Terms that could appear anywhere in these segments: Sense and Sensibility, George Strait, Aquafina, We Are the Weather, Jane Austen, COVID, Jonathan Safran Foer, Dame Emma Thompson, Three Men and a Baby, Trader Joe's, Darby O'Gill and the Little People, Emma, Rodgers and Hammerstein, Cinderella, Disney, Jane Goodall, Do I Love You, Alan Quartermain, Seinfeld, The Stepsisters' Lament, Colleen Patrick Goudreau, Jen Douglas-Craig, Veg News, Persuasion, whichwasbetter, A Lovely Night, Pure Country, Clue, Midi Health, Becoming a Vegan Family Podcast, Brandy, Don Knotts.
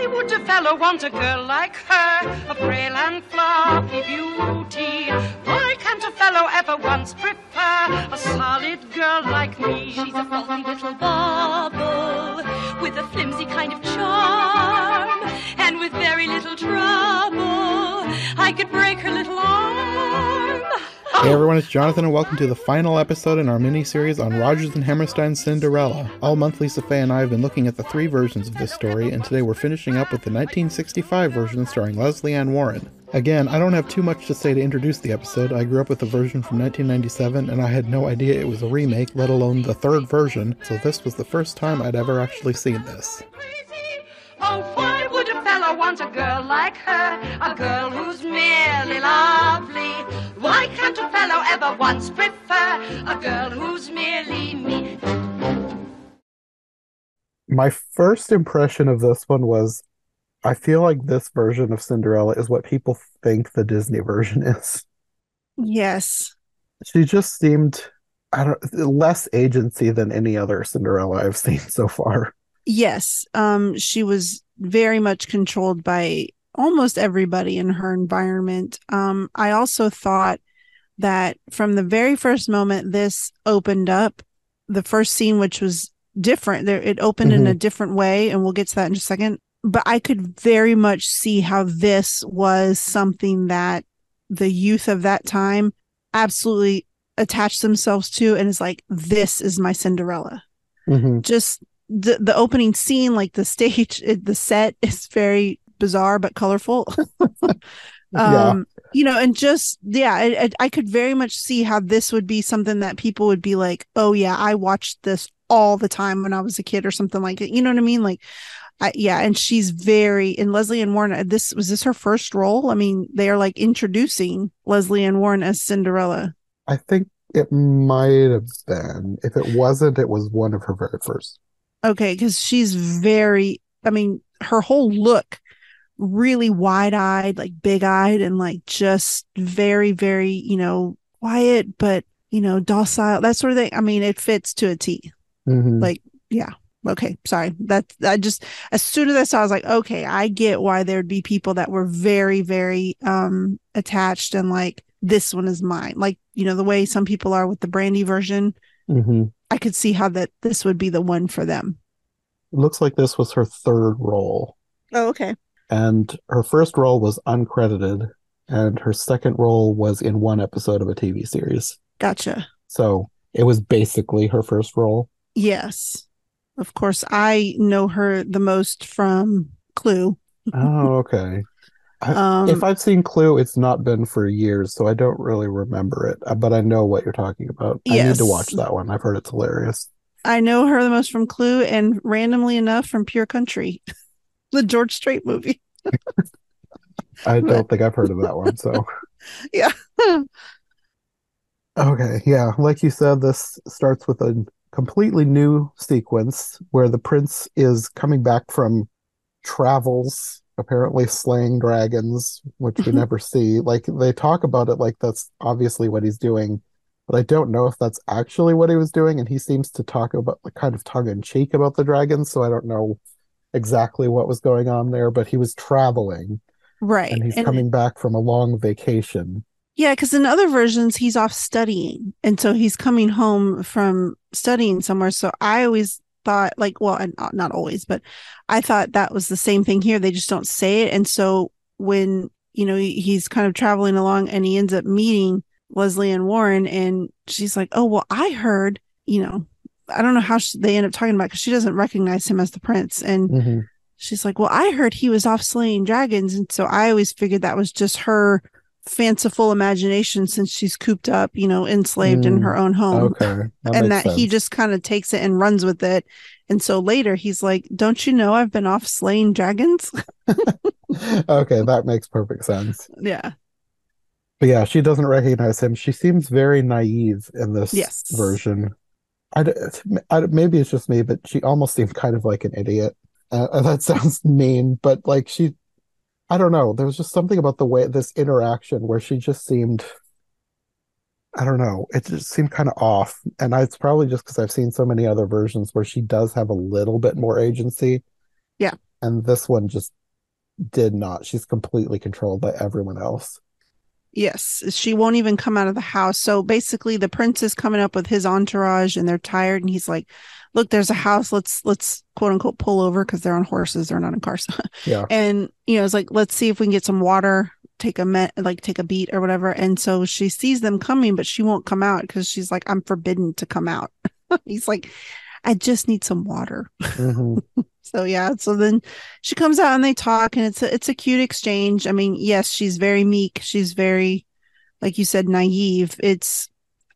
Why would a fellow want a girl like her, a frail and floppy beauty? Why can't a fellow ever once prefer a solid girl like me? She's a frothy little bubble with a flimsy kind of charm, and with very little trouble I could break her little arm. Hey everyone, it's Jonathan, and welcome to the final episode in our mini-series on Rodgers and Hammerstein's Cinderella. All month, Lisa Fay and I have been looking at the three versions of this story, and today we're finishing up with the 1965 version starring Lesley Ann Warren. Again, I don't have too much to say to introduce the episode. I grew up with the version from 1997, and I had no idea it was a remake, let alone the third version, so this was the first time I'd ever actually seen this. Oh, why would a fellow want a girl like her, a girl who's merely lovely? Why can't a fellow ever once prefer a girl who's merely me? My first impression of this one was, I feel like this version of Cinderella is what people think the Disney version is. Yes. She just seemed less agency than any other Cinderella I've seen so far. Yes, she was very much controlled by almost everybody in her environment. I also thought that from the very first moment this opened up, the first scene, which was different, it opened in a different way, and we'll get to that in a second. But I could very much see how this was something that the youth of that time absolutely attached themselves to, and it's like, this is my Cinderella. Mm-hmm. Just the opening scene, like the stage, the set is very bizarre but colorful. You know, and just, yeah, I could very much see how this would be something that people would be like, oh yeah, I watched this all the time when I was a kid or something like it. You know what I mean? Like, and she's very, and Lesley Ann Warren, was this her first role? I mean, they are like introducing Lesley Ann Warren as Cinderella. I think it might have been. If it wasn't, it was one of her very first. Okay, because she's very, I mean, her whole look, really wide-eyed, like big-eyed, and like just very, very, you know, quiet, but, you know, docile, that sort of thing. I mean, it fits to a T. Mm-hmm. Like, yeah. Okay, sorry. As soon as I saw, I was like, okay, I get why there'd be people that were very, very attached and like, this one is mine. Like, you know, the way some people are with the Brandy version. Mm-hmm. I could see how that this would be the one for them. It looks like this was her third role. Oh, okay. And her first role was uncredited, and her second role was in one episode of a TV series. Gotcha. So it was basically her first role. Yes. Of course, I know her the most from Clue. Oh, okay. If I've seen Clue, it's not been for years, so I don't really remember it. But I know what you're talking about. Yes. I need to watch that one. I've heard it's hilarious. I know her the most from Clue, and randomly enough from Pure Country, the George Strait movie. I don't think I've heard of that one, so. Yeah. Okay, yeah. Like you said, this starts with a completely new sequence where the prince is coming back from travels, apparently slaying dragons, which we never see. Like, they talk about it like that's obviously what he's doing, but I don't know if that's actually what he was doing, and he seems to talk about, like, kind of tongue-in-cheek about the dragons, so I don't know exactly what was going on there, but he was traveling, right, and he's coming back from a long vacation. Yeah, because in other versions he's off studying, and so he's coming home from studying somewhere. So I always thought, like, well, not always, but I thought that was the same thing here. They just don't say it. And so when, you know, he's kind of traveling along and he ends up meeting Lesley Ann Warren, and she's like, oh, well, I heard, you know, I don't know how they end up talking about, because she doesn't recognize him as the prince. And she's like, well, I heard he was off slaying dragons. And so I always figured that was just her fanciful imagination, since she's cooped up, you know, enslaved in her own home. Okay. That he just kind of takes it and runs with it. And so later he's like, don't you know I've been off slaying dragons? Okay, that makes perfect sense. Yeah. But yeah, she doesn't recognize him. She seems very naive in this version. Maybe it's just me, but she almost seemed kind of like an idiot. That sounds mean, but like I don't know. There was just something about the way this interaction where she just seemed, I don't know, it just seemed kind of off. And it's probably just because I've seen so many other versions where she does have a little bit more agency. Yeah. And this one just did not. She's completely controlled by everyone else. Yes, she won't even come out of the house. So basically the prince is coming up with his entourage and they're tired. And he's like, look, there's a house. Let's quote unquote pull over, because they're on horses. They're not in cars. Yeah. And, you know, it's like, let's see if we can get some water, take a beat or whatever. And so she sees them coming, but she won't come out because she's like, I'm forbidden to come out. He's like, I just need some water. Mm-hmm. So, yeah. So then she comes out and they talk, and it's a cute exchange. I mean, yes, she's very meek. She's very, like you said, naive.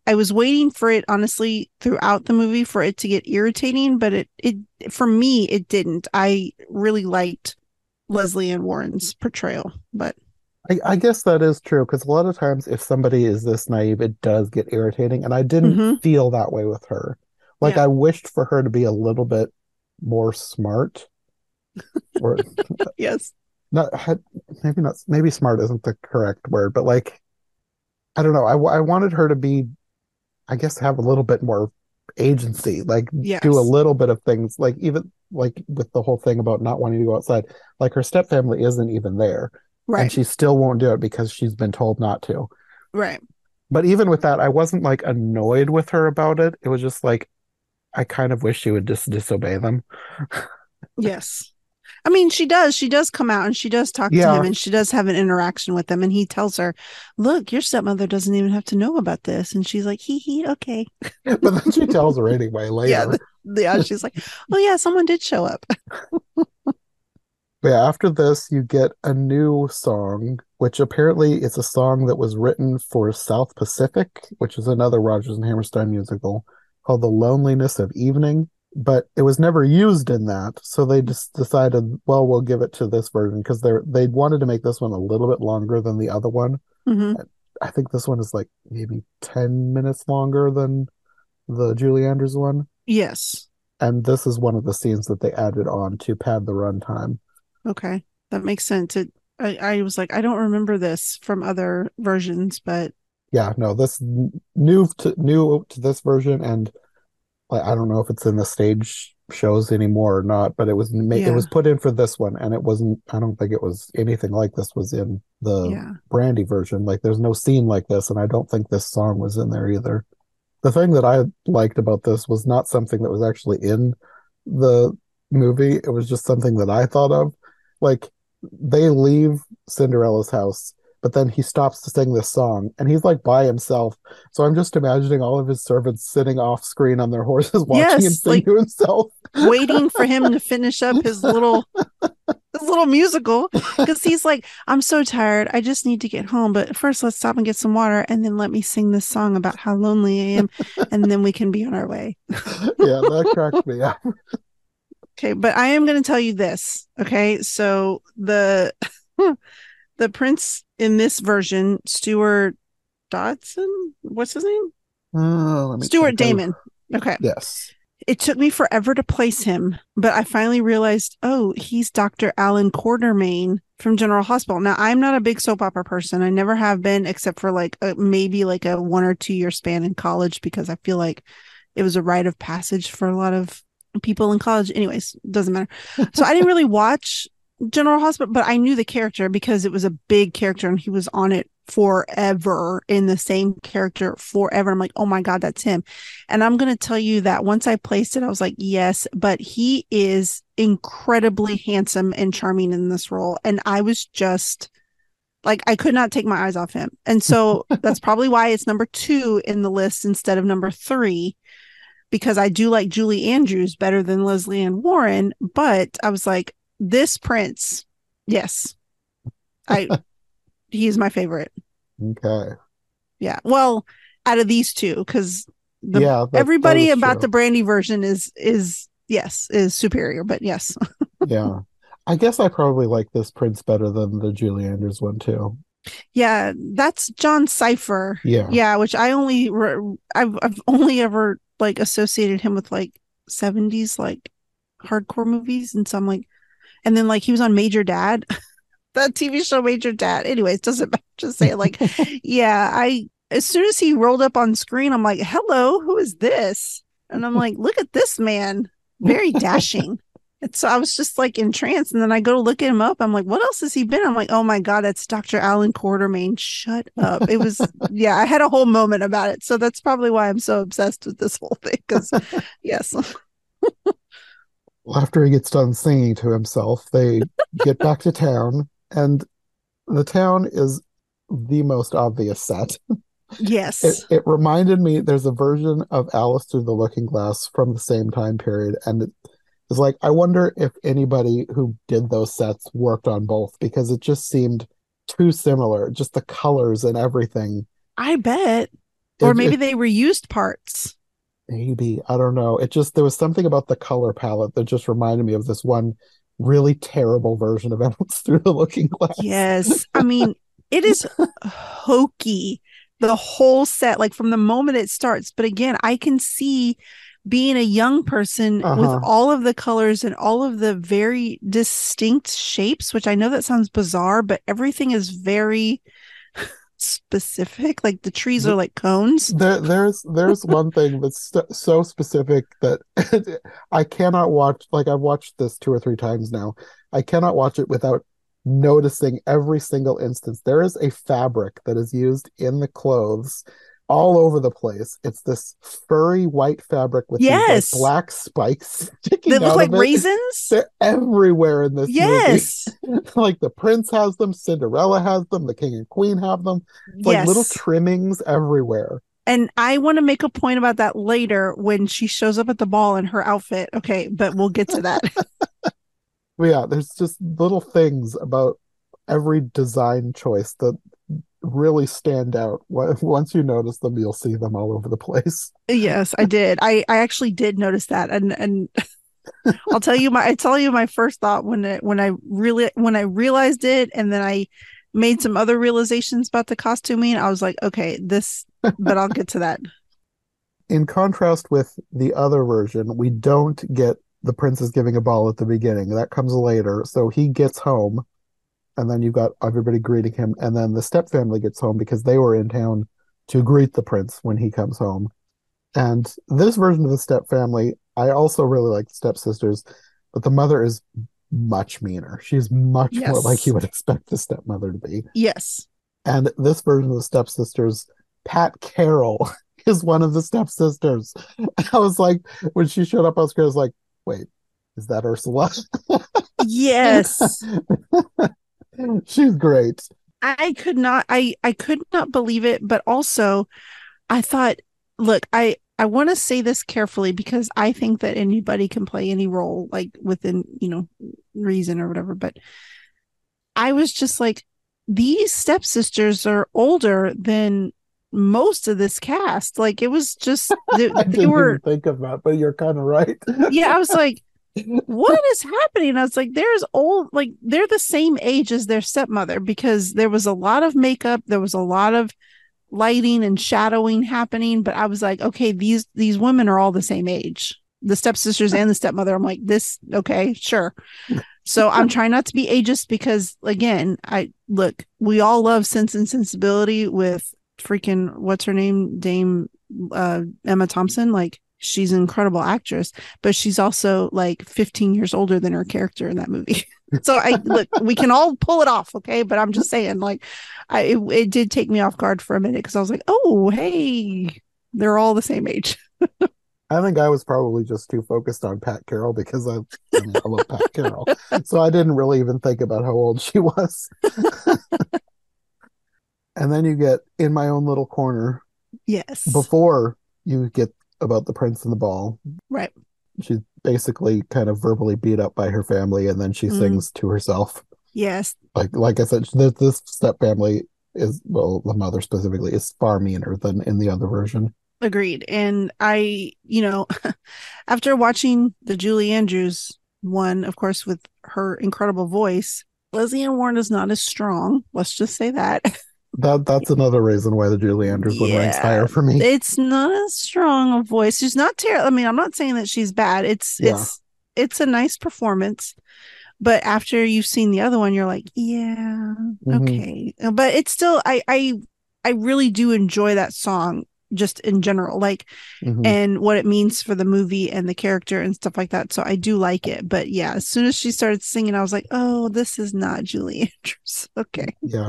I was waiting for it, honestly, throughout the movie for it to get irritating, but it for me, it didn't. I really liked Lesley Ann Warren's portrayal, but. I guess that is true, because a lot of times if somebody is this naive, it does get irritating. And I didn't feel that way with her. Like, yeah. I wished for her to be a little bit more smart, or yes, not maybe smart isn't the correct word, but like, I don't know, I wanted her to be, I guess, have a little bit more agency, like, yes, do a little bit of things, like even like with the whole thing about not wanting to go outside, like her stepfamily isn't even there, right, and she still won't do it because she's been told not to, right? But even with that, I wasn't like annoyed with her about it. It was just like, I kind of wish she would just disobey them. Yes. I mean, she does come out and she does talk to him, and she does have an interaction with him. And he tells her, look, your stepmother doesn't even have to know about this. And she's like, hee, okay. But then she tells her anyway later. Yeah, she's like, oh yeah, someone did show up. Yeah, after this, you get a new song, which apparently is a song that was written for South Pacific, which is another Rodgers and Hammerstein musical, called The Loneliness of Evening, but it was never used in that. So they just decided, well, we'll give it to this version, because they wanted to make this one a little bit longer than the other one. Mm-hmm. I think this one is like maybe 10 minutes longer than the Julie Andrews one. Yes. And this is one of the scenes that they added on to pad the runtime. Okay. That makes sense. I was like, I don't remember this from other versions, but yeah, no, this new to this version, and like, I don't know if it's in the stage shows anymore or not, but it was put in for this one, and it wasn't. I don't think it was anything like this was in the Brandy version. Like, there's no scene like this, and I don't think this song was in there either. The thing that I liked about this was not something that was actually in the movie. It was just something that I thought of. Like, they leave Cinderella's house, but then he stops to sing this song, and he's like by himself. So I'm just imagining all of his servants sitting off screen on their horses, watching him sing to himself, waiting for him to finish up his little musical. Because he's like, I'm so tired. I just need to get home. But first, let's stop and get some water, and then let me sing this song about how lonely I am, and then we can be on our way. Yeah, that cracked me up. Okay, but I am going to tell you this. Okay, so the prince in this version, Stuart Dodson, what's his name? Stuart Damon. Okay. Yes. It took me forever to place him, but I finally realized, oh, he's Dr. Alan Quartermain from General Hospital. Now, I'm not a big soap opera person. I never have been, except for like maybe a 1 or 2 year span in college, because I feel like it was a rite of passage for a lot of people in college. Anyways, doesn't matter. So I didn't really watch General Hospital, but I knew the character because it was a big character, and he was on it forever in the same character forever. I'm like, oh my God, that's him. And I'm going to tell you that once I placed it, I was like, yes, but he is incredibly handsome and charming in this role. And I was just like, I could not take my eyes off him. And so that's probably why it's number 2 in the list instead of number 3. Because I do like Julie Andrews better than Lesley Ann Warren, but I was like, this prince, yes, he's my favorite. Okay. Yeah. Well, out of these two, because everybody about the Brandy version is superior. But yes. Yeah, I guess I probably like this prince better than the Julie Andrews one too. Yeah, that's John Cypher. Yeah, which I only I've only ever like associated him with like 70s like hardcore movies, and so I'm like, and then like he was on Major Dad, that TV show Major Dad. Anyways, doesn't matter. Just say it, like, yeah. I as soon as he rolled up on screen, I'm like, hello, who is this? And I'm like, look at this man, very dashing. And so I was just like entranced. And then I go to look him up. I'm like, what else has he been? I'm like, oh my God, that's Dr. Alan Quartermain. Shut up. It was, yeah, I had a whole moment about it. So that's probably why I'm so obsessed with this whole thing. Because, yes. Well, after he gets done singing to himself, they get back to town. And the town is the most obvious set. Yes. It reminded me, there's a version of Alice Through the Looking Glass from the same time period. And it's like, I wonder if anybody who did those sets worked on both, because it just seemed too similar, just the colors and everything. I bet. Or maybe they reused parts. Maybe. I don't know. It just, there was something about the color palette that just reminded me of this one really terrible version of Alice Through the Looking Glass. Yes. I mean, it is hokey. The whole set, like from the moment it starts. But again, I can see being a young person with all of the colors and all of the very distinct shapes, which I know that sounds bizarre, but everything is very specific. Like the trees are like cones. There's one thing that's so specific that I cannot watch. Like I've watched this 2 or 3 times now. I cannot watch it without noticing every single instance. There is a fabric that is used in the clothes all over the place. It's this furry white fabric with these, like, black spikes sticking out. They look like raisins. They're everywhere in this movie. Like the prince has them, Cinderella has them, the king and queen have them. It's like little trimmings everywhere. And I want to make a point about that later when she shows up at the ball in her outfit. Okay, but we'll get to that. But yeah, there's just little things about every design choice that really stand out. Once you notice them, you'll see them all over the place. Yes, I did. I actually did notice that, and I'll tell you my first thought when I realized it, and then I made some other realizations about the costuming. I was like, okay, this, but I'll get to that. In contrast with the other version, we don't get the prince is giving a ball at the beginning. That comes later. So he gets home, and then you've got everybody greeting him. And then the stepfamily gets home because they were in town to greet the prince when he comes home. And this version of the stepfamily, I also really like the stepsisters, but the mother is much meaner. She's much more like you would expect the stepmother to be. Yes. And this version of the stepsisters, Pat Carroll is one of the stepsisters. I was like, when she showed up, I was like, wait, is that Ursula? Yes. She's great. I could not believe it, but also I thought, look, I want to say this carefully because I think that anybody can play any role, like within, reason or whatever, but I was just like, these stepsisters are older than most of this cast. Like it was just I didn't even think of that, but you're kind of right. Yeah, I was like, what is happening? I was like, there's old, like they're the same age as their stepmother, because there was a lot of makeup, there was a lot of lighting and shadowing happening, but I was like, okay, these women are all the same age, the stepsisters and the stepmother. I'm like, this, okay, sure. So I'm trying not to be ageist because, again, we all love Sense and Sensibility with freaking what's her name, Dame Emma Thompson. Like, she's an incredible actress, but she's also like 15 years older than her character in that movie. So I look, we can all pull it off, okay? But I'm just saying, like, it did take me off guard for a minute because I was like, oh hey, they're all the same age. I think I was probably just too focused on Pat Carroll because I love Pat Carroll, so I didn't really even think about how old she was. And then you get In My Own Little Corner. Yes. Before you get about the prince and the ball. Right. She's basically kind of verbally beat up by her family, and then she sings to herself. Yes. Like I said, this step family is, well, the mother specifically, is far meaner than in the other version. Agreed. And I, after watching the Julie Andrews one, of course, with her incredible voice, Lesley Ann Warren is not as strong. Let's just say that. That's another reason why the Julie Andrews one ranks higher for me. It's not as strong a voice. She's not terrible. I mean, I'm not saying that she's bad. It's a nice performance, but after you've seen the other one, you're like, okay. But it's still, I really do enjoy that song just in general, like, and what it means for the movie and the character and stuff like that. So I do like it. But yeah, as soon as she started singing, I was like, oh, this is not Julie Andrews. Okay. Yeah.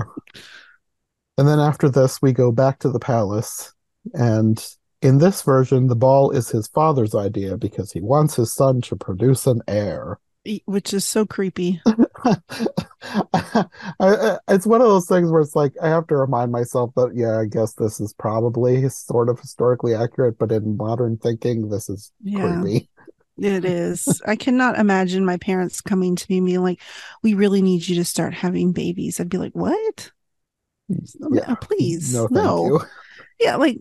And then after this, we go back to the palace. And in this version, the ball is his father's idea because he wants his son to produce an heir. Which is so creepy. It's one of those things where it's like, I have to remind myself that, yeah, I guess this is probably sort of historically accurate, but in modern thinking, this is creepy. It is. I cannot imagine my parents coming to me and being like, we really need you to start having babies. I'd be like, what? Yeah. Please. No. Yeah, like,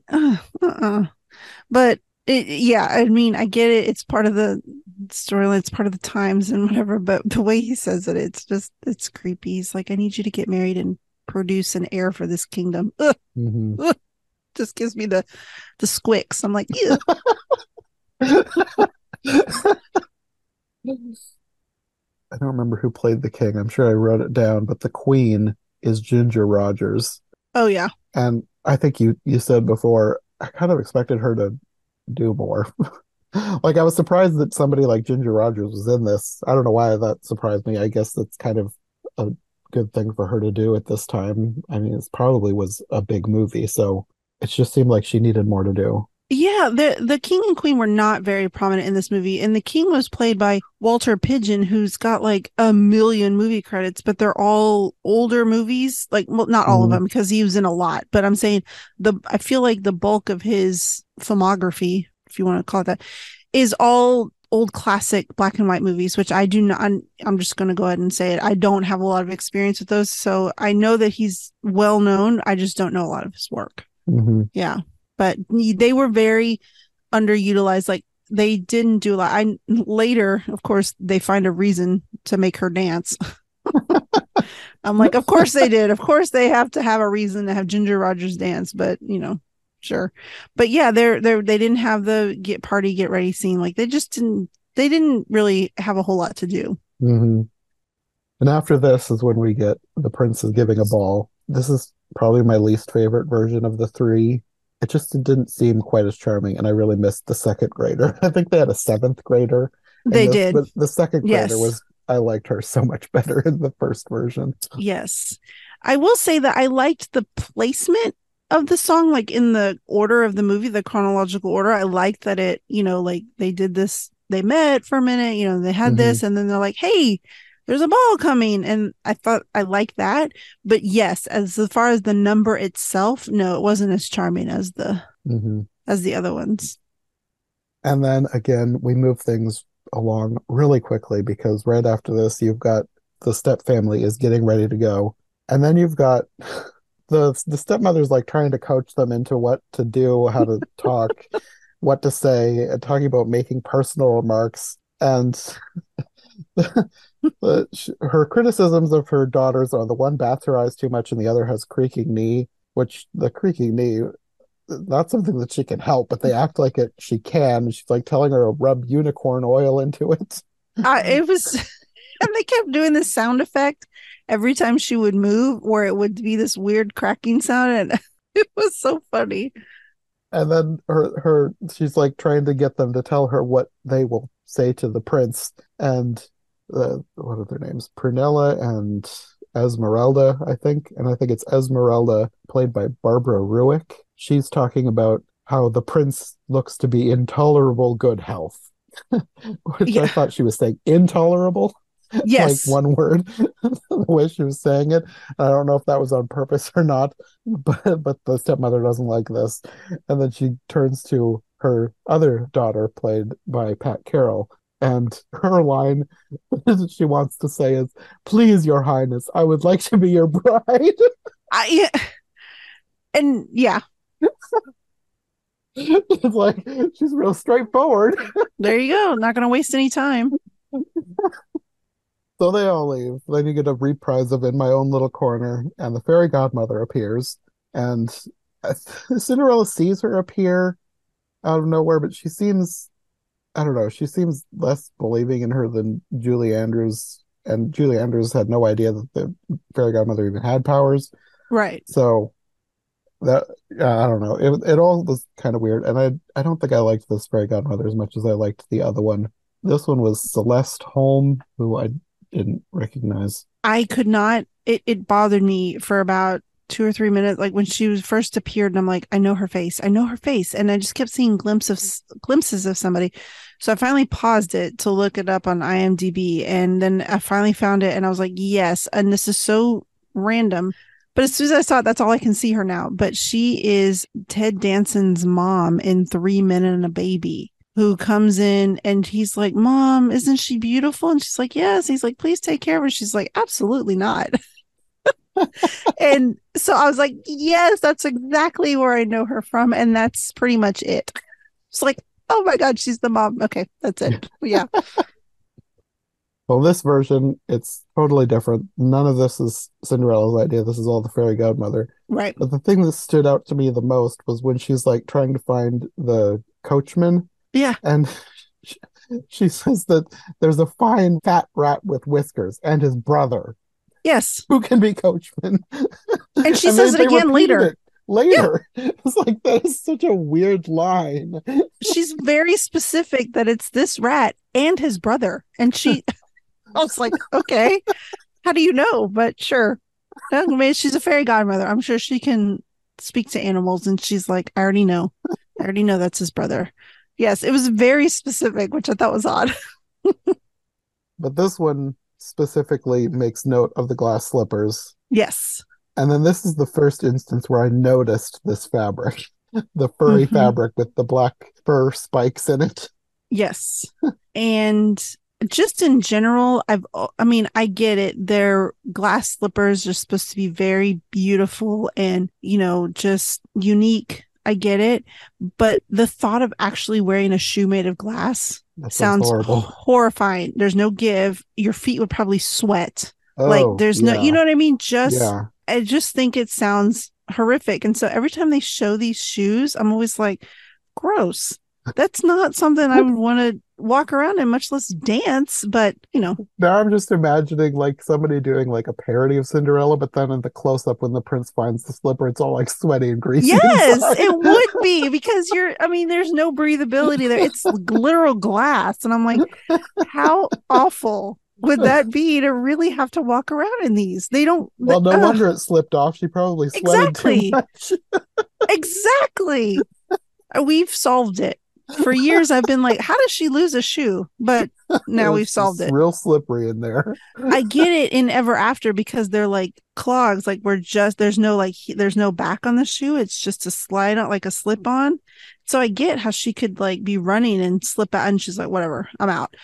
But, yeah, I mean, I get it. It's part of the storyline, it's part of the times and whatever, but the way he says it, it's just, it's creepy. He's like, I need you to get married and produce an heir for this kingdom. Ugh. Just gives me the squicks. I'm like, I don't remember who played the king. I'm sure I wrote it down, but the queen is Ginger Rogers. Oh, yeah. And I think you said before, I kind of expected her to do more. Like, I was surprised that somebody like Ginger Rogers was in this. I don't know why that surprised me. I guess that's kind of a good thing for her to do at this time. I mean, it probably was a big movie, so it just seemed like she needed more to do. Yeah, the king and queen were not very prominent in this movie, and the king was played by Walter Pidgeon, who's got like a million movie credits, but they're all older movies. Like, well, not all of them, because he was in a lot, but I'm saying I feel like the bulk of his filmography, if you want to call it that, is all old classic black and white movies, which I do not, I'm just going to go ahead and say it. I don't have a lot of experience with those. So I know that he's well known. I just don't know a lot of his work. Yeah. But they were very underutilized. Like, they didn't do a lot. Later, of course, they find a reason to make her dance. I'm like, of course they did. Of course they have to have a reason to have Ginger Rogers dance, but you know. Sure. But yeah, they didn't have the get ready scene. Like, they just didn't really have a whole lot to do. And after this is when we get the prince is giving a ball. This is probably my least favorite version of the three. It just didn't seem quite as charming, and I really missed the second grader. I think they had a seventh grader. They did. The second grader was, I liked her so much better in the first version. Yes. I will say that I liked the placement of the song, like in the order of the movie, the chronological order. I like that it, you know, like they did this, they met for a minute, you know, they had this, and then they're like, hey, there's a ball coming. And I thought I liked that. But yes, as far as the number itself, no, it wasn't as charming as the other ones. And then again, we move things along really quickly, because right after this, you've got the step family is getting ready to go. And then you've got The stepmother's like trying to coach them into what to do, how to talk, what to say, and talking about making personal remarks. And her criticisms of her daughters are, the one bats her eyes too much and the other has creaking knee, which the creaking knee, not something that she can help, but they act like it. She can. She's like telling her to rub unicorn oil into it. It was... And they kept doing this sound effect every time she would move, where it would be this weird cracking sound, and it was so funny. And then she's like trying to get them to tell her what they will say to the prince, and what are their names? Prunella and Esmeralda, I think. And I think it's Esmeralda, played by Barbara Ruick. She's talking about how the prince looks to be intolerable good health, which I thought she was saying intolerable. Yes. Like one word, the way she was saying it. I don't know if that was on purpose or not, but the stepmother doesn't like this. And then she turns to her other daughter, played by Pat Carroll, and her line she wants to say is, "Please, Your Highness, I would like to be your bride." It's like, she's real straightforward. There you go. Not going to waste any time. So they all leave. Then you get a reprise of In My Own Little Corner, and the fairy godmother appears, and Cinderella sees her appear out of nowhere, but she seems, I don't know, she seems less believing in her than Julie Andrews, and Julie Andrews had no idea that the fairy godmother even had powers. Right. So that, I don't know. It all was kind of weird. And I don't think I liked the Fairy Godmother as much as I liked the other one. This one was Celeste Holm, who I didn't recognize. I could not. It bothered me for about 2 or 3 minutes, like when she was first appeared, and I'm like, I know her face, and I just kept seeing glimpses of somebody. So I finally paused it to look it up on IMDb, and then I finally found it, and I was like, yes, and this is so random. But as soon as I saw it, that's all I can see her now. But she is Ted Danson's mom in 3 Men and a Baby, who comes in and he's like, Mom, isn't she beautiful? And she's like, yes. He's like, please take care of her. She's like, absolutely not. And so I was like, yes, that's exactly where I know her from. And that's pretty much it. It's like, oh my God, she's the mom. Okay, that's it. Yeah. Well, this version, it's totally different. None of this is Cinderella's idea. This is all the Fairy Godmother. Right. But the thing that stood out to me the most was when she's like trying to find the coachman. Yeah. And she says that there's a fine fat rat with whiskers and his brother. Yes. Who can be coachman? And she says it again later. Yeah. It's like, that is such a weird line. She's very specific that it's this rat and his brother. And she, I was like, okay, how do you know? But sure. I mean, she's a fairy godmother. I'm sure she can speak to animals. And she's like, I already know that's his brother. Yes, it was very specific, which I thought was odd. But this one specifically makes note of the glass slippers. Yes. And then this is the first instance where I noticed this fabric, the furry fabric with the black fur spikes in it. Yes. And just in general, I get it. Their glass slippers are supposed to be very beautiful and, just unique. I get it. But the thought of actually wearing a shoe made of glass sounds horrifying. There's no give. Your feet would probably sweat. Oh, like there's no, you know what I mean? I just think it sounds horrific. And so every time they show these shoes, I'm always like, gross. That's not something I would want to walk around in, much less dance. But, Now I'm just imagining like somebody doing like a parody of Cinderella, but then in the close up when the prince finds the slipper, it's all like sweaty and greasy. Yes, it would be, because there's no breathability there. It's literal glass. And I'm like, how awful would that be to really have to walk around in these? They don't. Well, no wonder it slipped off. She probably sweated too much. Exactly. We've solved it. For years, I've been like, how does she lose a shoe? But now we've solved it. Real slippery in there. I get it in Ever After, because they're like clogs. Like there's no back on the shoe. It's just a slide on, like a slip on. So I get how she could like be running and slip out. And she's like, whatever, I'm out.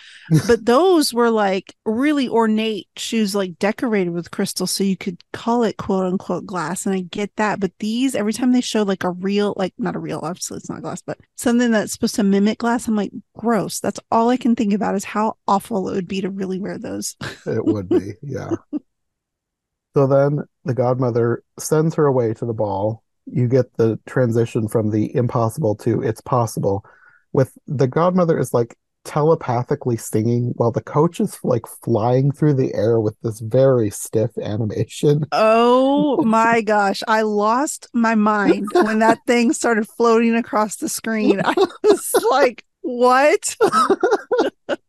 But those were like really ornate shoes, like decorated with crystal. So you could call it quote unquote glass. And I get that. But these, every time they show like a real, like not a real, obviously it's not glass, but something that's supposed to mimic glass, I'm like, gross. That's all I can think about is how awful it would be to really wear those. It would be. Yeah. So then the godmother sends her away to the ball. You get the transition from the impossible to it's possible, with the godmother is like telepathically singing while the coach is like flying through the air with this very stiff animation. Oh my gosh. I lost my mind when that thing started floating across the screen. I was like, what?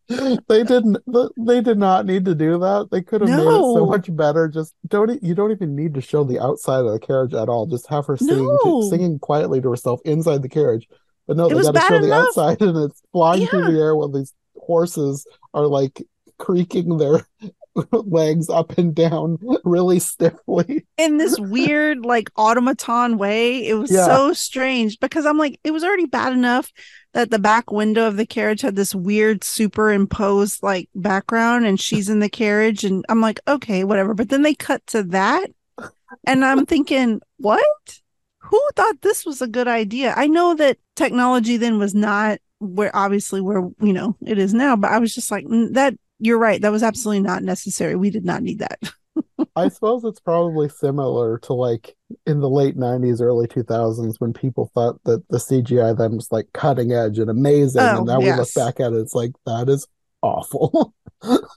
They did not need to do that. They could have made it so much better. Just don't even need to show the outside of the carriage at all. Just have her singing quietly to herself inside the carriage. But no, they got to show the outside, and it's flying through the air while these horses are like creaking their legs up and down really stiffly in this weird like automaton way. It was so strange, because I'm like, it was already bad enough that the back window of the carriage had this weird superimposed like background, and she's in the carriage, and I'm like, okay, whatever. But then they cut to that, and I'm thinking, what? Who thought this was a good idea? I know that technology then was not where it is now, but I was just like, that. You're right. That was absolutely not necessary. We did not need that. I suppose it's probably similar to like in the late 90s, early 2000s, when people thought that the CGI then was like cutting edge and amazing. And now we look back at it, it's like, that is awful.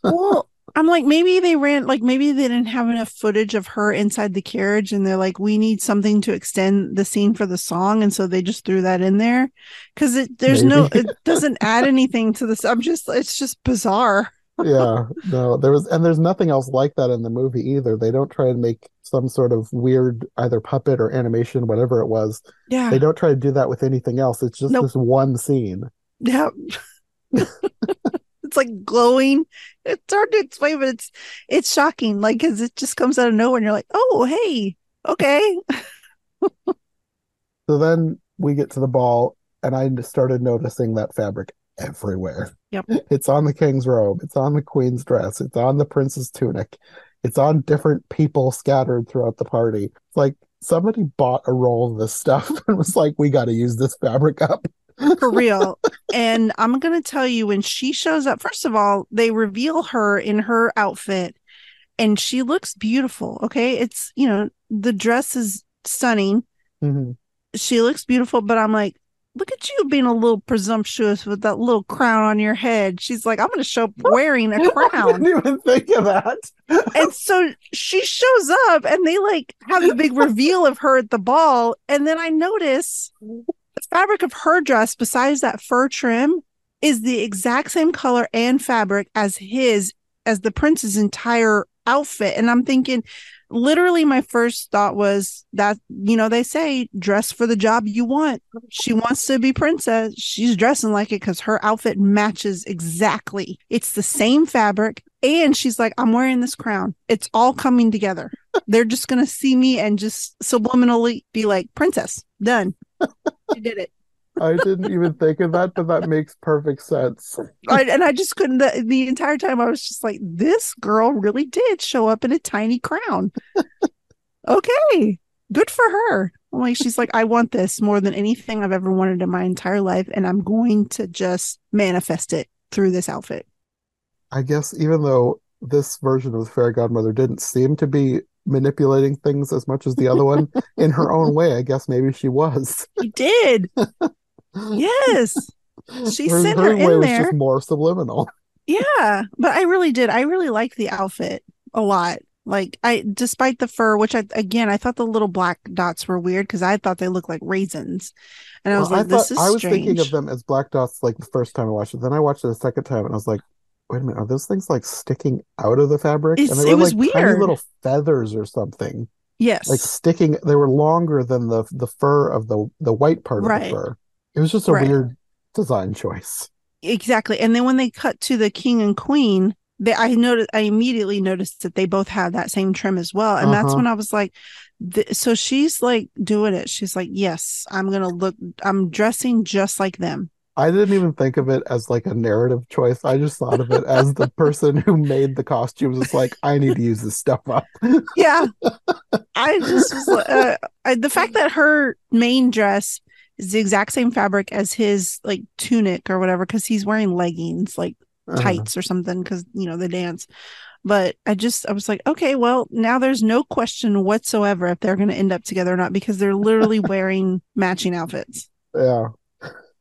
Well, I'm like, maybe they ran, like maybe they didn't have enough footage of her inside the carriage, and they're like, we need something to extend the scene for the song, and so they just threw that in there because it doesn't add anything to this. It's just bizarre. Yeah, no, there's nothing else like that in the movie either. They don't try and make some sort of weird either puppet or animation, whatever it was. Yeah, they don't try to do that with anything else. It's just this one scene. Yeah. It's like glowing. It's hard to explain, but it's shocking. Like, because it just comes out of nowhere, and you're like, "Oh, hey, okay." So then we get to the ball, and I started noticing that fabric everywhere. Yep, it's on the king's robe. It's on the queen's dress. It's on the prince's tunic. It's on different people scattered throughout the party. It's like somebody bought a roll of this stuff and was like, "We got to use this fabric up." For real. And I'm going to tell you, when she shows up, first of all, they reveal her in her outfit and she looks beautiful. Okay. It's, you know, the dress is stunning. Mm-hmm. She looks beautiful, but I'm like, look at you being a little presumptuous with that little crown on your head. She's like, I'm going to show up wearing a crown. I didn't even think of that. And so she shows up and they like have the big reveal of her at the ball. And then I notice the fabric of her dress, besides that fur trim, is the exact same color and fabric as the prince's entire outfit. And I'm thinking, literally my first thought was that, you know, they say dress for the job you want. She wants to be princess. She's dressing like it because her outfit matches exactly. It's the same fabric. And she's like, I'm wearing this crown. It's all coming together. They're just going to see me and just subliminally be like, princess, done. She did it. I didn't even think of that, but that makes perfect sense. I just couldn't. The entire time I was just like, this girl really did show up in a tiny crown. Okay, good for her. I'm like, she's like, I want this more than anything I've ever wanted in my entire life, and I'm going to just manifest it through this outfit. I guess even though this version of the Fairy Godmother didn't seem to be manipulating things as much as the other one, in her own way, I guess maybe she was. She did. Yes. She sent her in there. Just more subliminal. Yeah. But I really did. I really liked the outfit a lot. Like, despite the fur, which I thought the little black dots were weird because I thought they looked like raisins. And I was like, this is strange. I was thinking of them as black dots like the first time I watched it. Then I watched it a second time and I was like, wait a minute, are those things like sticking out of the fabric? And they were like weird. Tiny little feathers or something. Yes. Like sticking, they were longer than the fur of the white part of the fur. It was just a weird design choice. Exactly. And then when they cut to the king and queen, I immediately noticed that they both had that same trim as well. And that's when I was like, so she's like doing it. She's like, yes, I'm dressing just like them. I didn't even think of it as like a narrative choice. I just thought of it as the person who made the costumes is like, I need to use this stuff up. Yeah. I just was the fact that her main dress is the exact same fabric as his like tunic or whatever, because he's wearing leggings, like tights or something, because, you know, they dance. But I was like, okay, well, now there's no question whatsoever if they're going to end up together or not, because they're literally wearing matching outfits. Yeah.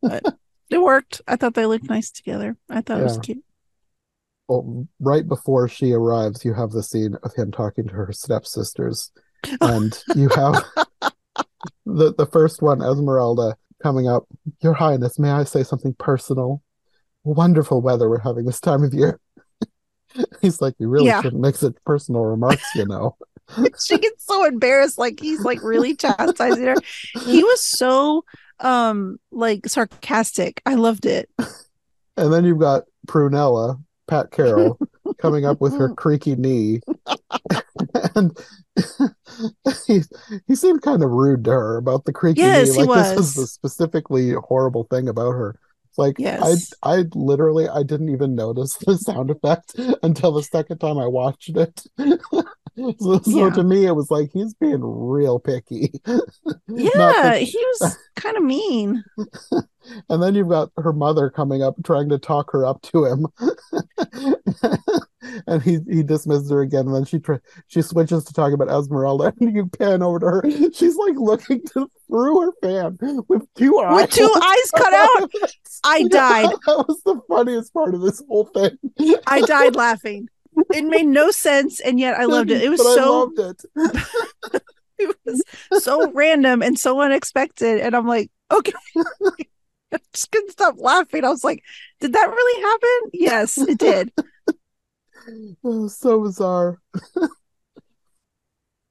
But it worked. I thought they looked nice together. I thought it was cute. Well, right before she arrives, you have the scene of him talking to her stepsisters. And you have the first one, Esmeralda, coming up. Your Highness, may I say something personal? Wonderful weather we're having this time of year. He's like, you really shouldn't mix it personal remarks, you know. She gets so embarrassed. Like, he's like really chastising her. He was so... like sarcastic. I loved it. And then you've got Prunella, Pat Carroll, coming up with her creaky knee. And he seemed kind of rude to her about the creaky knee. Like, this was the specifically horrible thing about her. Like, I didn't even notice the sound effect until the second time I watched it. So to me, it was like, he's being real picky. He was kind of mean. And then you've got her mother coming up, trying to talk her up to him. And he dismisses her again. And then she switches to talking about Esmeralda. And you pan over to her. She's like looking through her fan with two eyes. With two eyes cut out. I died. That was the funniest part of this whole thing. I died laughing. It made no sense, and yet I loved it. It was I loved it. It was so random and so unexpected, and I'm like, okay. I just couldn't stop laughing. I was like, did that really happen? Yes, it did. Oh, so bizarre.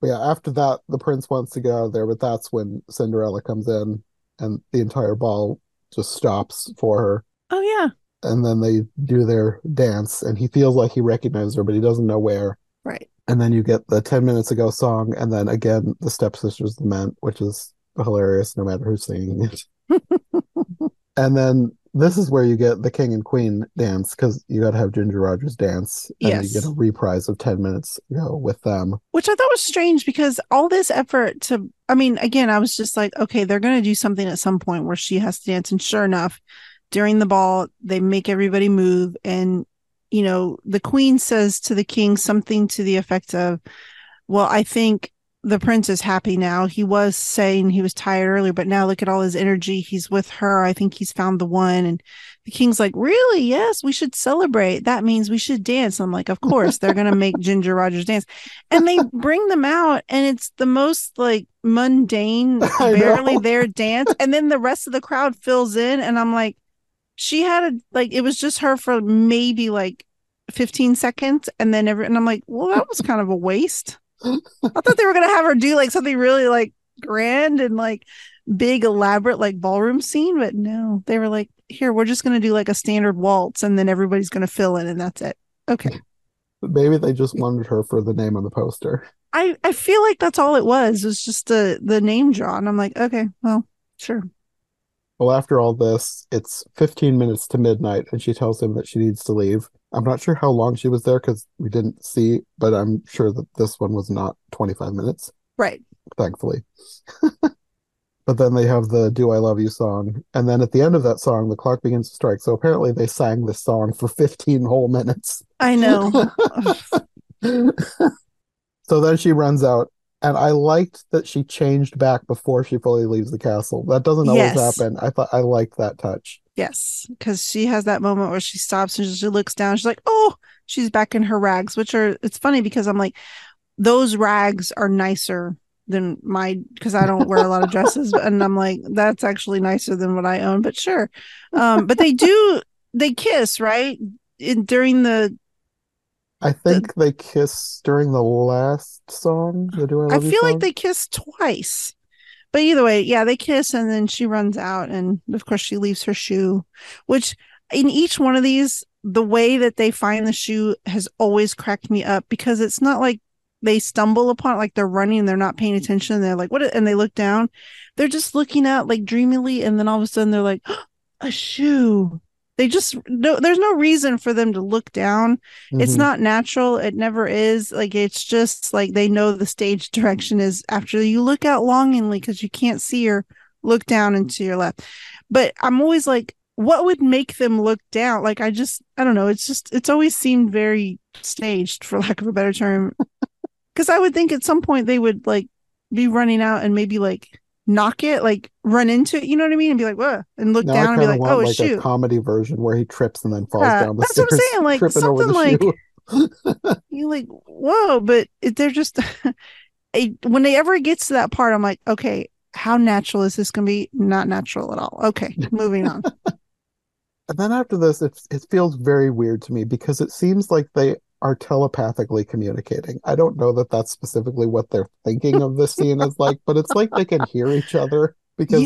Yeah, after that, the prince wants to get out of there, but that's when Cinderella comes in and the entire ball just stops for her. Oh, yeah. And then they do their dance, and he feels like he recognizes her, but he doesn't know where. Right. And then you get the 10 Minutes Ago song, and then again, the Stepsisters' Lament, which is hilarious no matter who's singing it. And then this is where you get the king and queen dance, because you got to have Ginger Rogers dance. And yes. You get a reprise of 10 Minutes Ago with them. Which I thought was strange, because all this effort to, I mean, again, I was just like, okay, they're going to do something at some point where she has to dance. And sure enough, during the ball, they make everybody move. And, you know, the queen says to the king something to the effect of, well, I think the prince is happy now. He was saying he was tired earlier, but now look at all his energy. He's with her. I think he's found the one. And the king's like, really? Yes, we should celebrate. That means we should dance. I'm like, of course, they're going to make Ginger Rogers dance. And they bring them out, and it's the most like mundane, barely there dance. And then the rest of the crowd fills in. And I'm like, she had a, like, it was just her for maybe like 15 seconds. And then and I'm like, well, that was kind of a waste. I thought they were going to have her do like something really like grand and like big elaborate like ballroom scene, but no, they were like, here, we're just going to do like a standard waltz, and then everybody's going to fill in, and that's it. Okay. Maybe they just wanted her for the name on the poster. I feel like that's all it was. It was just the name draw, and I'm like, okay, well, sure. Well, after all this, it's 15 minutes to midnight, and she tells him that she needs to leave. I'm not sure how long she was there because we didn't see, but I'm sure that this one was not 25 minutes. Right. Thankfully. But then they have the Do I Love You song. And then at the end of that song, the clock begins to strike. So apparently they sang this song for 15 whole minutes. I know. So then she runs out. And I liked that she changed back before she fully leaves the castle. That doesn't always happen. I liked that touch. Yes, because she has that moment where she stops and she looks down. She's like, oh, she's back in her rags, which are, it's funny because I'm like, those rags are nicer than my, because I don't wear a lot of dresses. And I'm like, that's actually nicer than what I own, but sure. But they kiss, right? I think they kiss during the last song. I feel like they kiss twice. But either way, yeah, they kiss, and then she runs out, and of course she leaves her shoe, which in each one of these, the way that they find the shoe has always cracked me up, because it's not like they stumble upon it, like they're running and they're not paying attention. They're like, what? And they look down. They're just looking out like dreamily, and then all of a sudden they're like, oh, a shoe. They just, no, there's no reason for them to look down. Mm-hmm. It's not natural. It never is. Like, it's just like they know the stage direction is after you look out longingly because you can't see or look down and to your left. But I'm always like, what would make them look down? Like, I don't know. It's just, it's always seemed very staged, for lack of a better term. Because I would think at some point they would like be running out and maybe like knock it, like run into it, you know what I mean, and be like, whoa, and look down and be like, oh, a shoe. A comedy version where he trips and then falls down the that's stairs, what I'm saying, like something like you like, whoa. But they're just when they ever gets to that part, I'm like, okay, how natural is this gonna be? Not natural at all. Okay, moving on. And then after this, it feels very weird to me because it seems like they are telepathically communicating. I don't know that that's specifically what they're thinking of this scene is like, but it's like they can hear each other because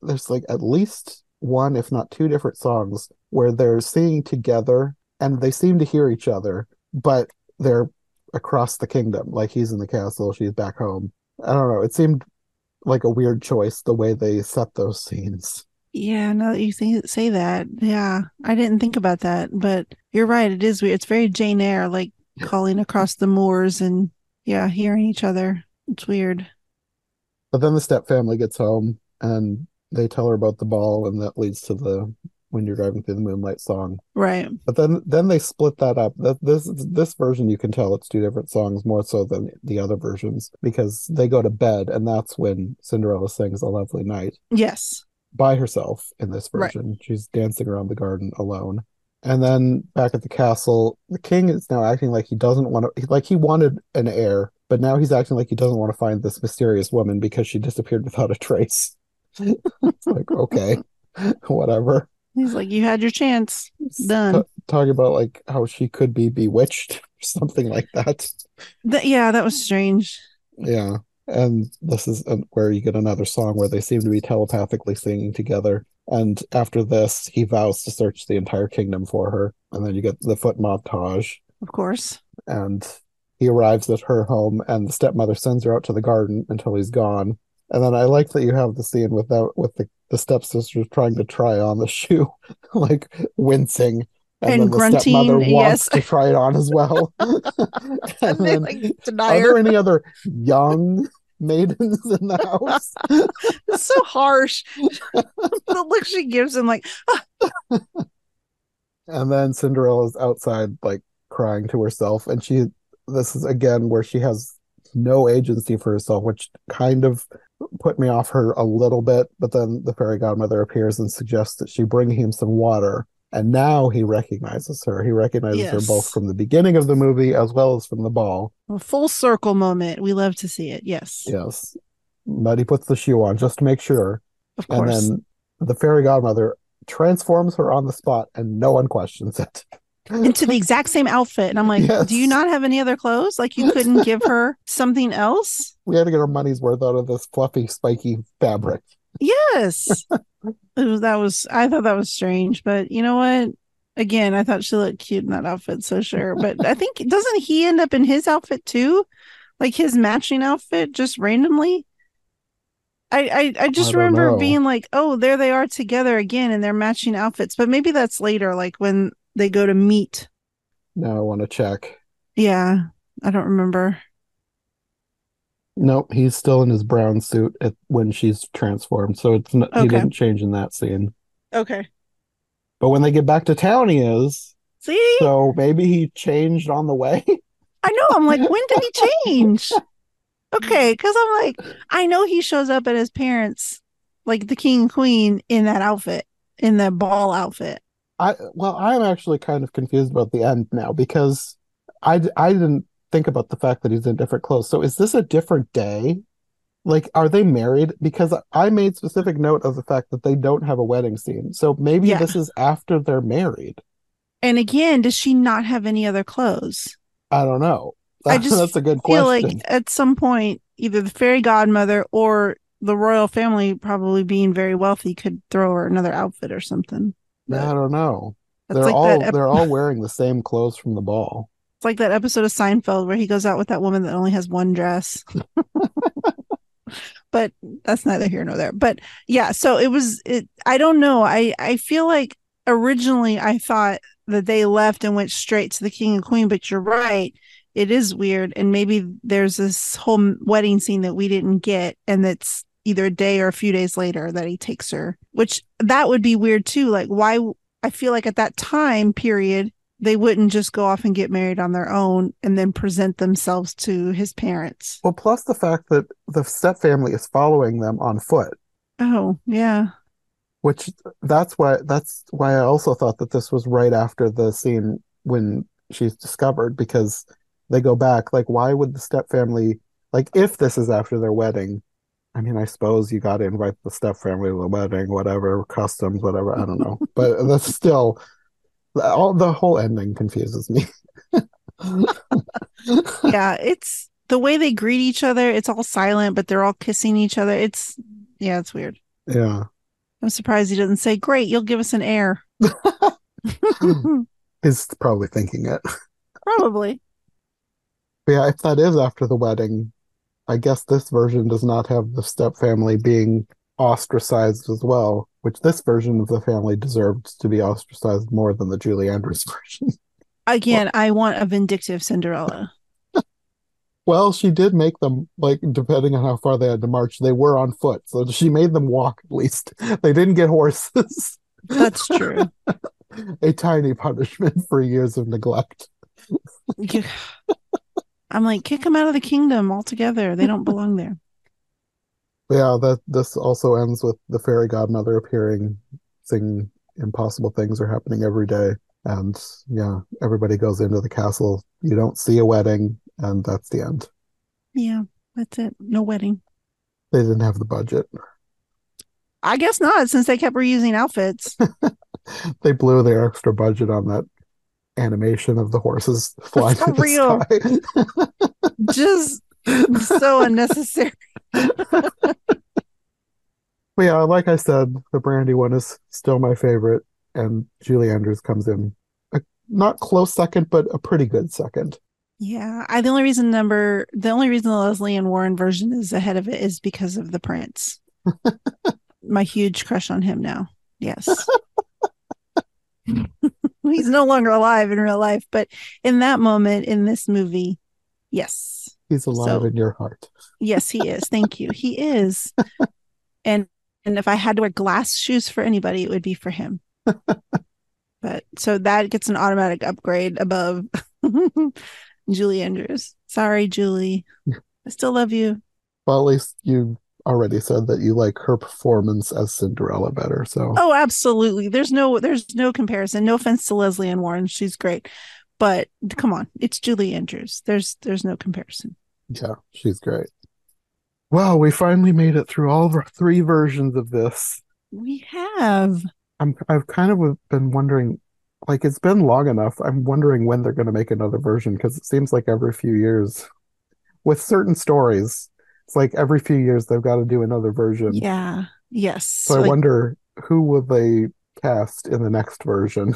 there's like at least one, if not two different songs where they're singing together and they seem to hear each other, but they're across the kingdom. Like he's in the castle, she's back home. I don't know. It seemed like a weird choice the way they set those scenes. Yeah, now that you say that, yeah, I didn't think about that, but you're right. It is weird. It's very Jane Eyre, like calling across the moors and yeah, hearing each other. It's weird. But then the stepfamily gets home and they tell her about the ball, and that leads to the When You're Driving Through the Moonlight song. Right. But then they split that up. This version, you can tell it's two different songs more so than the other versions because they go to bed, and that's when Cinderella sings A Lovely Night. Yes. By herself in this version. Right. She's dancing around the garden alone. And then back at the castle, the king is now acting like he doesn't want to, like he wanted an heir, but now he's acting like he doesn't want to find this mysterious woman because she disappeared without a trace. It's like, okay, whatever. He's like, you had your chance. Done. Talking about like how she could be bewitched or something like that. Yeah, that was strange. Yeah. And this is where you get another song where they seem to be telepathically singing together. And after this, he vows to search the entire kingdom for her. And then you get the foot montage. Of course. And he arrives at her home, and the stepmother sends her out to the garden until he's gone. And then I like that you have the scene with the stepsisters trying to try on the shoe, like wincing. And then the grunting, stepmother wants to try it on as well. And they like deny her. Are there any other young maidens in the house? It's so harsh. The look she gives him, like. And then Cinderella's outside, like crying to herself, and she. This is again where she has no agency for herself, which kind of put me off her a little bit. But then the fairy godmother appears and suggests that she bring him some water. And now he recognizes her. He recognizes her both from the beginning of the movie as well as from the ball. A full circle moment. We love to see it. Yes. Yes. But he puts the shoe on just to make sure. Of course. And then the fairy godmother transforms her on the spot and no one questions it. Into the exact same outfit. And I'm like, do you not have any other clothes? Like you couldn't give her something else? We had to get our money's worth out of this fluffy, spiky fabric. Yes. I thought that was strange, but you know what? Again, I thought she looked cute in that outfit, so sure. But I think, doesn't he end up in his outfit too? Like his matching outfit just randomly? I just remember being like, oh, there they are together again in their matching outfits. But maybe that's later, like when they go to meet. Now I want to check. Yeah, I don't remember. Nope, he's still in his brown suit when she's transformed, so it's not, he didn't change in that scene. Okay. But when they get back to town, he is. See? So maybe he changed on the way? I know, I'm like, when did he change? Okay, because I'm like, I know he shows up at his parents, like the king and queen, in that outfit, in that ball outfit. I'm actually kind of confused about the end now, because I didn't think about the fact that he's in different clothes. So is this a different day? Like, are they married? Because I made specific note of the fact that they don't have a wedding scene. So maybe this is after they're married. And again, does she not have any other clothes? I don't know. That's a good question. I feel like at some point, either the fairy godmother or the royal family, probably being very wealthy, could throw her another outfit or something. But I don't know. They're all wearing the same clothes from the ball. It's like that episode of Seinfeld where he goes out with that woman that only has one dress. But that's neither here nor there. But yeah, so it was, I don't know. I feel like originally I thought that they left and went straight to the king and queen, but you're right. It is weird. And maybe there's this whole wedding scene that we didn't get, and that's either a day or a few days later that he takes her, which that would be weird too. Like, why? I feel like at that time period, they wouldn't just go off and get married on their own and then present themselves to his parents. Well, plus the fact that the stepfamily is following them on foot. Oh, yeah. Which that's why I also thought that this was right after the scene when she's discovered, because they go back. Like, why would the stepfamily, like, if this is after their wedding, I mean, I suppose you got to invite the stepfamily to the wedding, whatever, customs, whatever, I don't know. But that's still... The whole ending confuses me. Yeah, it's the way they greet each other. It's all silent, but they're all kissing each other. It's weird. Yeah. I'm surprised he doesn't say, great, you'll give us an heir. He's probably thinking it. Probably. But yeah, if that is after the wedding, I guess this version does not have the stepfamily being ostracized as well, which this version of the family deserved to be ostracized more than the Julie Andrews version. Again, I want a vindictive Cinderella. Well, she did make them, like, depending on how far they had to march, they were on foot. So she made them walk, at least. They didn't get horses. That's true. A tiny punishment for years of neglect. I'm like, kick them out of the kingdom altogether. They don't belong there. Yeah, this also ends with the fairy godmother appearing, saying impossible things are happening every day. And yeah, everybody goes into the castle. You don't see a wedding, and that's the end. Yeah, that's it. No wedding. They didn't have the budget. I guess not, since they kept reusing outfits. They blew their extra budget on that animation of the horses flying through the sky. Just so unnecessary. But yeah, like I said, the Brandy one is still my favorite, and Julie Andrews comes in a not close second, but a pretty good second. Yeah, the only reason the Lesley Ann Warren version is ahead of it is because of the prince. My huge crush on him now. Yes. He's no longer alive in real life, but in that moment in this movie, yes. He's alive in your heart. Yes, he is. Thank you. He is. And if I had to wear glass shoes for anybody, it would be for him. But so that gets an automatic upgrade above Julie Andrews. Sorry, Julie. I still love you. Well, at least you already said that you like her performance as Cinderella better. So oh, absolutely. There's no comparison. No offense to Lesley Ann Warren. She's great. But come on, it's Julie Andrews. There's no comparison. Yeah, she's great. Wow, we finally made it through all of our three versions of this. We have. I've kind of been wondering, like, it's been long enough. I'm wondering when they're going to make another version, because it seems like every few years with certain stories, it's like every few years they've got to do another version. Yeah. Yes. So I wonder who will they cast in the next version.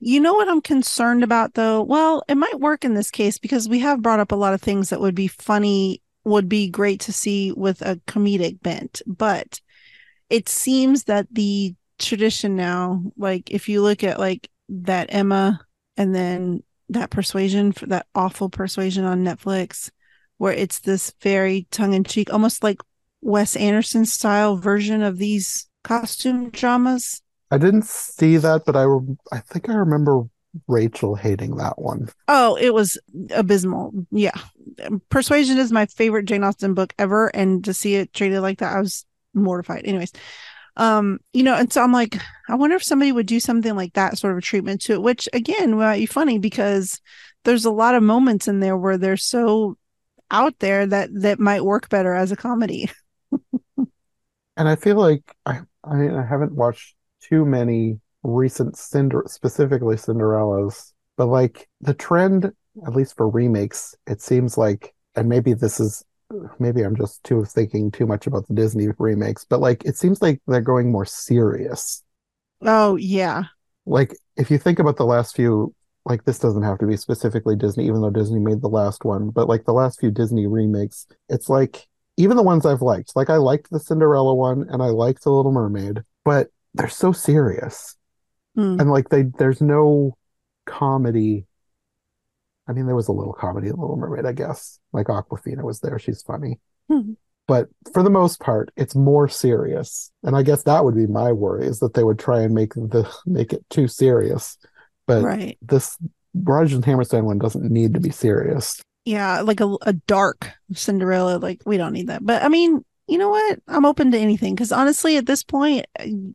You know what I'm concerned about, though? Well, it might work in this case because we have brought up a lot of things that would be funny, would be great to see with a comedic bent. But it seems that the tradition now, like if you look at like that Emma and then that Persuasion, for that awful Persuasion on Netflix, where it's this very tongue-in-cheek, almost like Wes Anderson style version of these costume dramas. I didn't see that, but I think I remember Rachel hating that one. Oh, it was abysmal. Yeah. Persuasion is my favorite Jane Austen book ever, and to see it treated like that, I was mortified. Anyways, you know, and so I'm like, I wonder if somebody would do something like that sort of a treatment to it, which again might be funny because there's a lot of moments in there where they're so out there that might work better as a comedy. And I feel like I haven't watched too many recent specifically Cinderellas, but like the trend, at least for remakes, it seems like, and maybe I'm just thinking too much about the Disney remakes, but like it seems like they're going more serious. Oh yeah, like if you think about the last few, like this doesn't have to be specifically Disney, even though Disney made the last one, but like the last few Disney remakes, it's like even the ones I've liked, like I liked the Cinderella one and I liked the Little Mermaid, but they're so serious. Mm. And like there's no comedy. I mean, there was a little comedy in Little Mermaid, I guess. Like Aquafina was there. She's funny. Mm-hmm. But for the most part, it's more serious. And I guess that would be my worry, is that they would try and make it too serious. But right. This Rodgers and Hammerstein one doesn't need to be serious. Yeah, like a dark Cinderella. Like, we don't need that. But I mean, you know what? I'm open to anything, because honestly, at this point,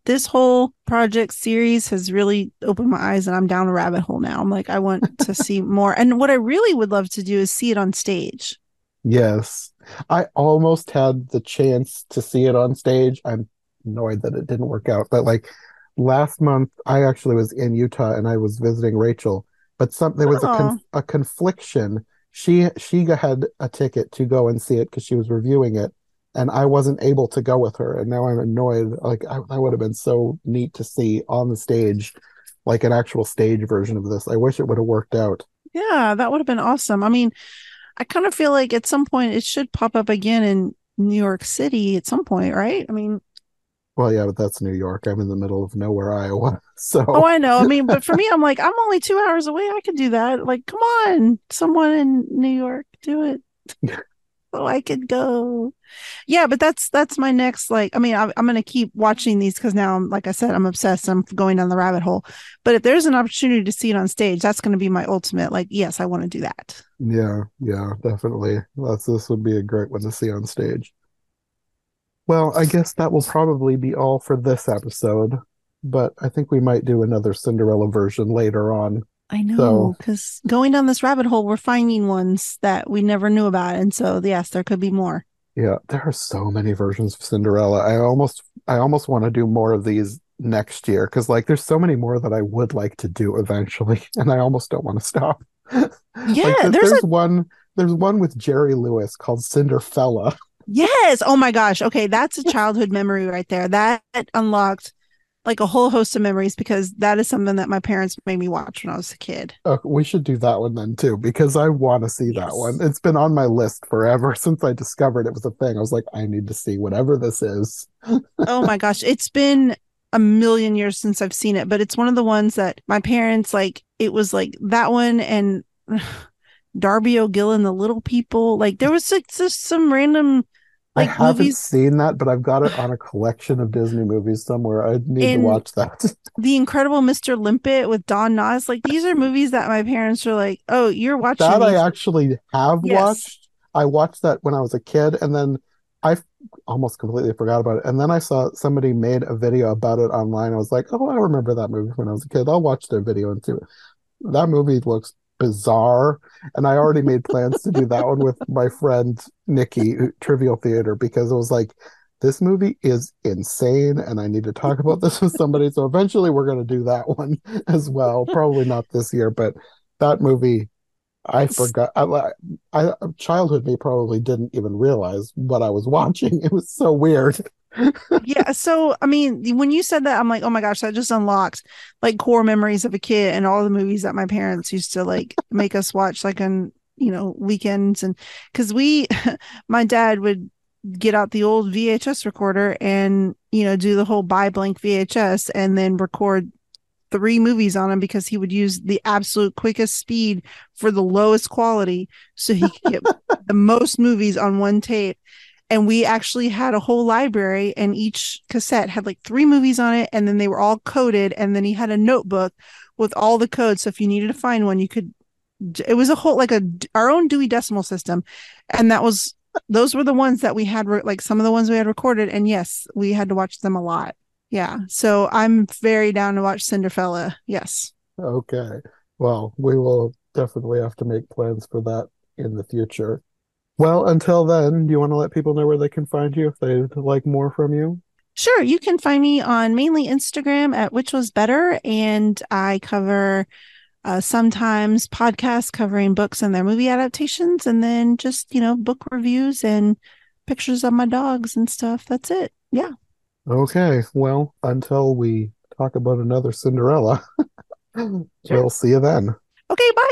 this whole project series has really opened my eyes, and I'm down a rabbit hole now. I'm like, I want to see more. And what I really would love to do is see it on stage. Yes. I almost had the chance to see it on stage. I'm annoyed that it didn't work out. But like last month, I actually was in Utah and I was visiting Rachel, but there was a confliction. She had a ticket to go and see it because she was reviewing it. And I wasn't able to go with her. And now I'm annoyed. Like, I would have been so neat to see on the stage, like an actual stage version of this. I wish it would have worked out. Yeah, that would have been awesome. I mean, I kind of feel like at some point it should pop up again in New York City at some point, right? I mean. Well, yeah, but that's New York. I'm in the middle of nowhere, Iowa. So. Oh, I know. I mean, but for me, I'm like, I'm only 2 hours away. I could do that. Like, come on, someone in New York, do it. Oh, I could go. Yeah, but that's my next, like, I mean, I'm going to keep watching these because now, like I said, I'm obsessed. I'm going down the rabbit hole. But if there's an opportunity to see it on stage, that's going to be my ultimate, like, yes, I want to do that. Yeah, definitely. This would be a great one to see on stage. Well, I guess that will probably be all for this episode. but I think we might do another Cinderella version later on. I know, because going down this rabbit hole, we're finding ones that we never knew about. And so, yes, there could be more. Yeah, there are so many versions of Cinderella. I almost want to do more of these next year, because like there's so many more that I would like to do eventually, and I almost don't want to stop. Yeah, like, there's one with Jerry Lewis called Cinderfella. Yes. Oh my gosh. Okay, that's a childhood memory right there. That unlocked like a whole host of memories, because that is something that my parents made me watch when I was a kid. Oh, we should do that one then too, because I want to see that one. It's been on my list forever since I discovered it was a thing. I was like, I need to see whatever this is. Oh my gosh. It's been a million years since I've seen it, but it's one of the ones that my parents like. It was like that one and Darby O'Gill and the Little People. Like there was like just some random like I haven't seen that, but I've got it on a collection of Disney movies somewhere. I need to watch that. The Incredible Mr. Limpet with Don Knotts. Like these are movies that my parents were like, "Oh, you're watching that." I actually have watched. I watched that when I was a kid, and then I almost completely forgot about it. And then I saw somebody made a video about it online. I was like, oh, I remember that movie when I was a kid. I'll watch their video and see it. That movie looks bizarre. And I already made plans to do that one with my friend Nikki, Trivial Theater, because it was like, this movie is insane and I need to talk about this with somebody. So eventually we're going to do that one as well. Probably not this year, but that movie... I forgot. I childhood me probably didn't even realize what I was watching. It was so weird. Yeah. So, I mean, when you said that, I'm like, oh my gosh, that just unlocked like core memories of a kid and all the movies that my parents used to like make us watch like on, you know, weekends. And because my dad would get out the old VHS recorder and, you know, do the whole buy blank VHS and then record 3 movies on him, because he would use the absolute quickest speed for the lowest quality so he could get the most movies on one tape. And we actually had a whole library, and each cassette had like 3 movies on it, and then they were all coded, and then he had a notebook with all the codes, so if you needed to find one you could. It was a whole like our own Dewey Decimal System, and those were the ones that we had, like some of the ones we had recorded, and yes, we had to watch them a lot. Yeah, so I'm very down to watch Cinderfella, yes. Okay, well, we will definitely have to make plans for that in the future. Well, until then, do you want to let people know where they can find you if they'd like more from you? Sure, you can find me on mainly Instagram at WhichWasBetter, and I cover sometimes podcasts covering books and their movie adaptations, and then just, you know, book reviews and pictures of my dogs and stuff. That's it, yeah. Okay, well, until we talk about another Cinderella, sure. We'll see you then. Okay, bye!